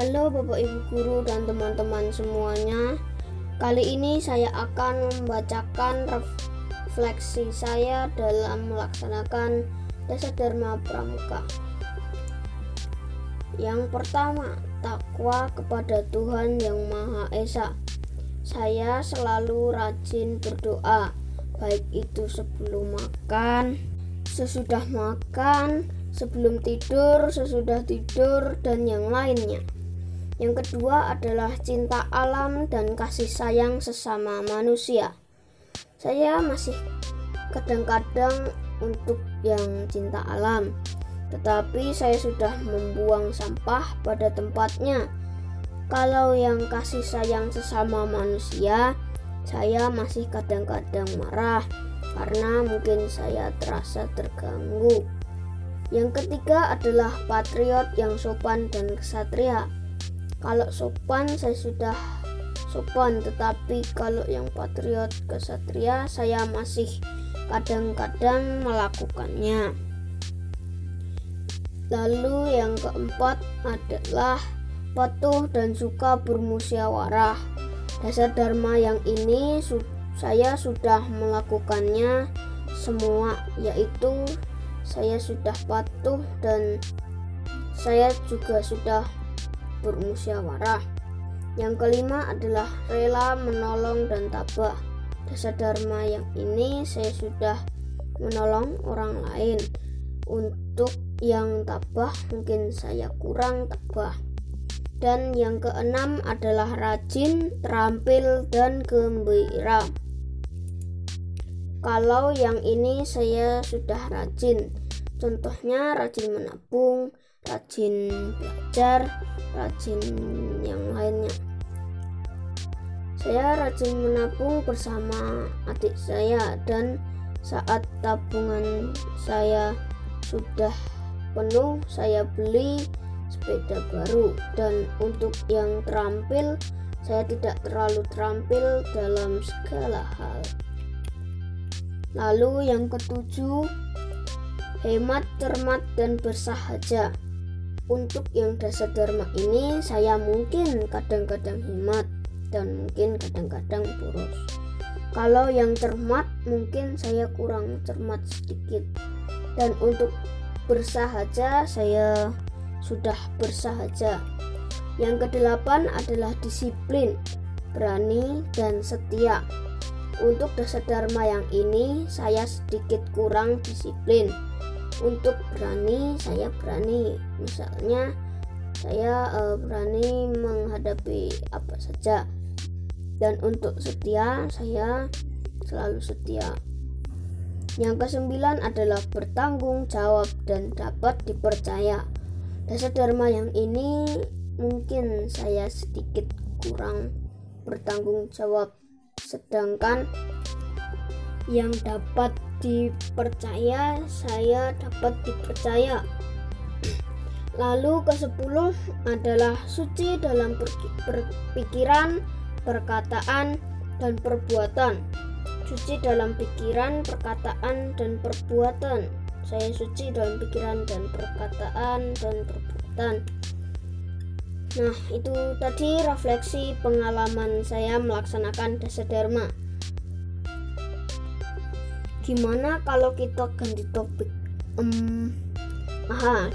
Halo Bapak Ibu Guru dan teman-teman semuanya. Kali ini saya akan membacakan refleksi saya dalam melaksanakan Dasa Dharma Pramuka. Yang pertama, takwa kepada Tuhan Yang Maha Esa. Saya selalu rajin berdoa, baik itu sebelum makan, sesudah makan, sebelum tidur, sesudah tidur, dan yang lainnya. Yang kedua adalah cinta alam dan kasih sayang sesama manusia. Saya masih kadang-kadang untuk yang cinta alam, tetapi saya sudah membuang sampah pada tempatnya. Kalau yang kasih sayang sesama manusia, saya masih kadang-kadang marah karena mungkin saya terasa terganggu. Yang ketiga adalah patriot yang sopan dan kesatria. Kalau sopan saya sudah sopan, tetapi kalau yang patriot kesatria saya masih kadang-kadang melakukannya. Lalu yang keempat adalah patuh dan suka bermusyawarah. Dasar dharma yang ini saya sudah melakukannya semua, yaitu saya sudah patuh dan saya juga sudah bermusyawarah. Yang kelima adalah rela menolong dan tabah. Dasa dharma yang ini saya sudah menolong orang lain. Untuk yang tabah mungkin saya kurang tabah. Dan yang keenam adalah rajin, terampil, dan gembira. Kalau yang ini saya sudah rajin. Contohnya rajin menabung, rajin belajar, rajin yang lainnya. Saya rajin menabung bersama adik saya, dan saat tabungan saya sudah penuh, saya beli sepeda baru. Dan untuk yang terampil, saya tidak terlalu terampil dalam segala hal. Lalu yang ketujuh, hemat, cermat, dan bersahaja. Untuk yang dasa dharma ini, saya mungkin kadang-kadang hemat dan mungkin kadang-kadang boros. Kalau yang cermat, mungkin saya kurang cermat sedikit. Dan untuk bersahaja, saya sudah bersahaja. Yang kedelapan adalah disiplin, berani, dan setia. Untuk dasa dharma yang ini, saya sedikit kurang disiplin. Untuk berani, saya berani. Misalnya, saya berani menghadapi apa saja. Dan untuk setia, saya selalu setia. Yang kesembilan adalah bertanggung jawab dan dapat dipercaya. Dasa dharma yang ini mungkin saya sedikit kurang bertanggung jawab. Sedangkan yang dapat dipercaya, saya dapat dipercaya. Lalu ke-10 adalah suci dalam pikiran, perkataan, dan perbuatan. Suci dalam pikiran, perkataan, dan perbuatan. Saya suci dalam pikiran dan perkataan dan perbuatan. Nah, itu tadi refleksi pengalaman saya melaksanakan dasa dharma. Gimana kalau kita ganti topik?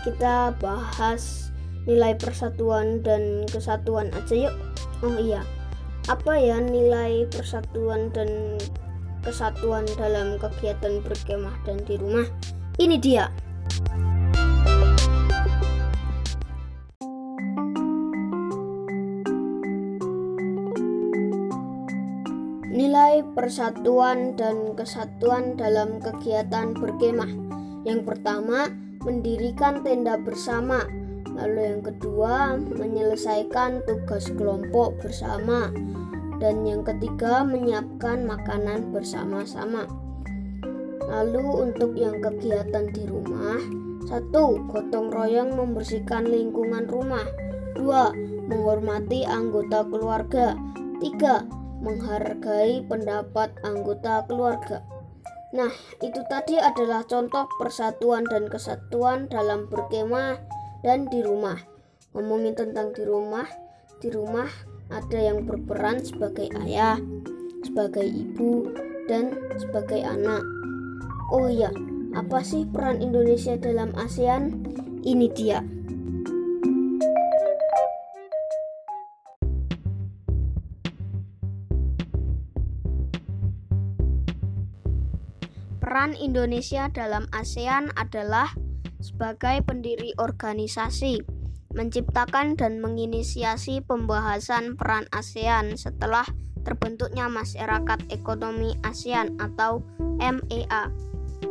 Kita bahas nilai persatuan dan kesatuan aja yuk. Oh iya, apa ya nilai persatuan dan kesatuan dalam kegiatan berkemah dan di rumah? Ini dia. Nilai persatuan dan kesatuan dalam kegiatan berkemah. Yang pertama, mendirikan tenda bersama. Lalu yang kedua, menyelesaikan tugas kelompok bersama. Dan yang ketiga, menyiapkan makanan bersama-sama. Lalu untuk yang kegiatan di rumah, 1. Gotong royong membersihkan lingkungan rumah. 2. Menghormati anggota keluarga. 3. Menghargai pendapat anggota keluarga. Nah, itu tadi adalah contoh persatuan dan kesatuan dalam berkemah dan di rumah. ngomongin tentang di rumah ada yang berperan sebagai ayah, sebagai ibu, dan sebagai anak. Oh iya, apa sih peran Indonesia dalam ASEAN? Ini dia. Peran Indonesia dalam ASEAN adalah sebagai pendiri organisasi, menciptakan dan menginisiasi pembahasan peran ASEAN setelah terbentuknya Masyarakat Ekonomi ASEAN atau MEA,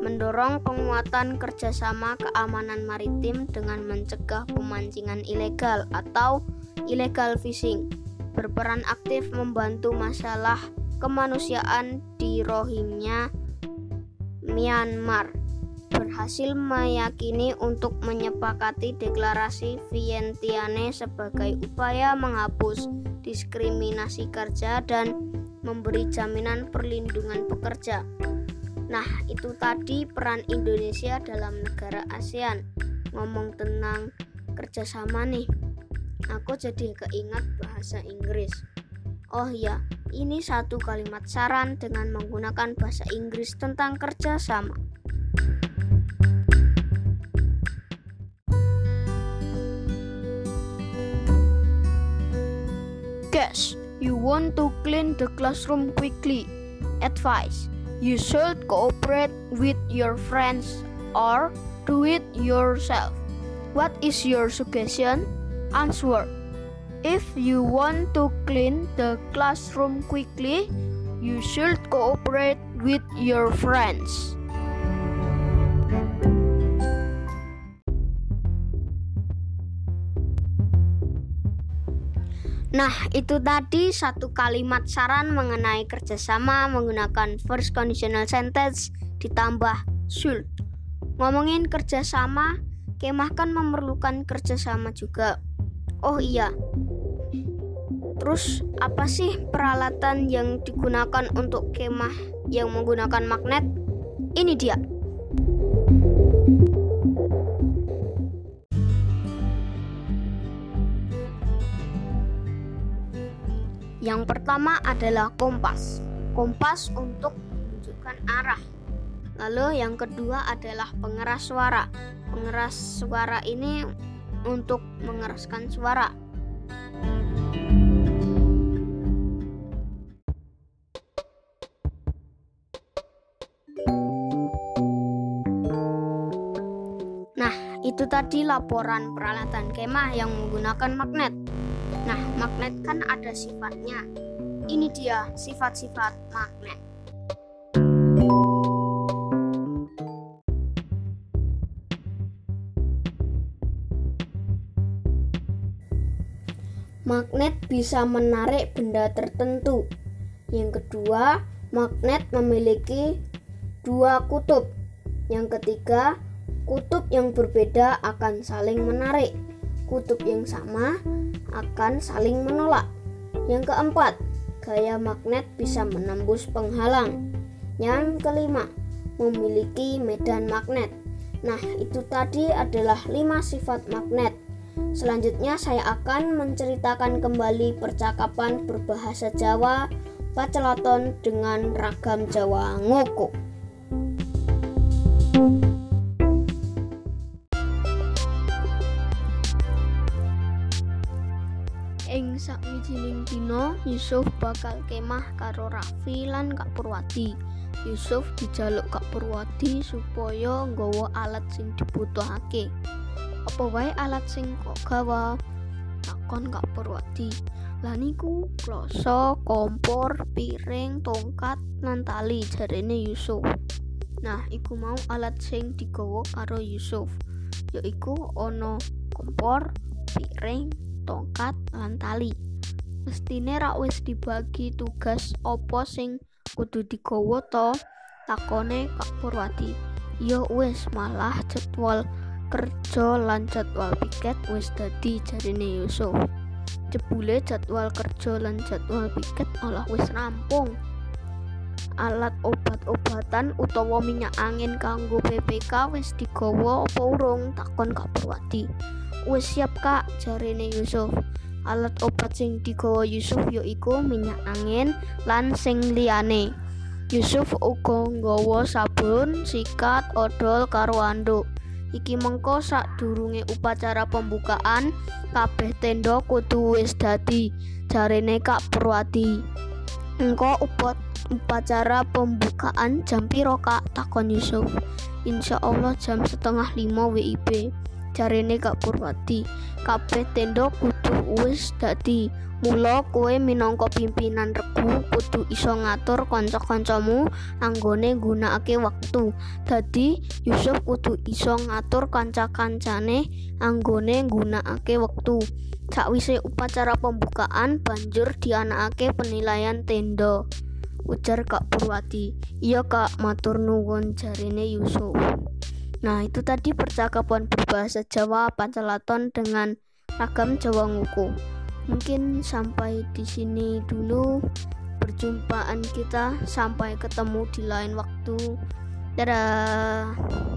mendorong penguatan kerjasama keamanan maritim dengan mencegah pemancingan ilegal atau illegal fishing, berperan aktif membantu masalah kemanusiaan di Rohingya, Myanmar, berhasil meyakini untuk menyepakati deklarasi Vientiane sebagai upaya menghapus diskriminasi kerja dan memberi jaminan perlindungan pekerja. Nah, itu tadi peran Indonesia dalam negara ASEAN. Ngomong tentang kerjasama nih, aku jadi keingat bahasa Inggris. Oh iya, ini satu kalimat saran dengan menggunakan bahasa Inggris tentang kerjasama. Guess, you want to clean the classroom quickly. Advice, you should cooperate with your friends or do it yourself. What is your suggestion? Answer, if you want to clean the classroom quickly, you should cooperate with your friends. Nah, itu tadi satu kalimat saran mengenai kerjasama menggunakan first conditional sentence ditambah should. Ngomongin kerjasama, Kemah kan memerlukan kerjasama juga. Oh iya, terus apa sih peralatan yang digunakan untuk kemah yang menggunakan magnet? Ini dia. Yang pertama adalah kompas. Kompas untuk menunjukkan arah. Lalu yang kedua adalah pengeras suara. Pengeras suara ini untuk mengeraskan suara. Nah, itu tadi laporan peralatan kemah yang menggunakan magnet. Nah, magnet kan ada sifatnya. Ini dia sifat-sifat magnet. Magnet bisa menarik benda tertentu. Yang kedua, magnet memiliki dua kutub. Yang ketiga, kutub yang berbeda akan saling menarik. Kutub yang sama akan saling menolak. Yang keempat, gaya magnet bisa menembus penghalang. Yang kelima, memiliki medan magnet. Nah, itu tadi adalah 5 sifat magnet. Selanjutnya saya akan menceritakan kembali percakapan berbahasa Jawa Pacelaton dengan ragam Jawa Ngoko. Ing sakwijining dina Yusuf bakal kemah karo Raffi lan Kak Purwati. Yusuf dijaluk Kak Purwati supaya nggawa alat sing dibutuhake. Apa wae alat sing kok gawa? Takon Kak Purwati. Lah niku kloso, kompor, piring, tongkat, lan tali jarene Yusuf. Nah, iku mau alat sing digawa karo Yusuf. Yaiku ana kompor, piring, tongkat, lan tali. Mestine ra wis dibagi tugas apa sing kudu digawa to? Takone Kak Purwati. Ya wis, malah jadwal kerja lan jadwal piket wis dadi jarine Yusuf. Jebule jadwal kerja lan jadwal piket olah wis rampung. Alat obat-obatan utawa minyak angin kanggo PPK wis digawa apa urung? Takon Kak Purwati. Wis siap kak, jarene Yusuf. Alat obat sing digawa Yusuf yaiku minyak angin lan sing liyane. Yusuf uga nggawa sabun, sikat, odol karo anduk. Iki mengko sadurunge upacara pembukaan kabeh tenda kudu wis dadi, jarene Kak Purwadi. Engko upacara pembukaan jam piro Kak, takon Yusuf. Insyaallah jam 4:30 WIB, jarene Kak Purwadi. Kabeh tenda kudu wis dadi. Mula kowe minangka pimpinan regu kudu iso ngatur kanca-kancamu anggone gunakake wektu. Dadi Yusuf kudu iso ngatur kanca-kancane anggone gunakake wektu. Sakwise upacara pembukaan banjur dianakake penilaian tenda. Ujar Kak Purwati. Iya Kak, matur nuwun, jarene Yusuf. Nah, itu tadi percakapan berbahasa Jawa Pacalaton dengan ragam Jawa Nguku. Mungkin sampai di sini dulu perjumpaan kita, sampai ketemu di lain waktu. Dadah.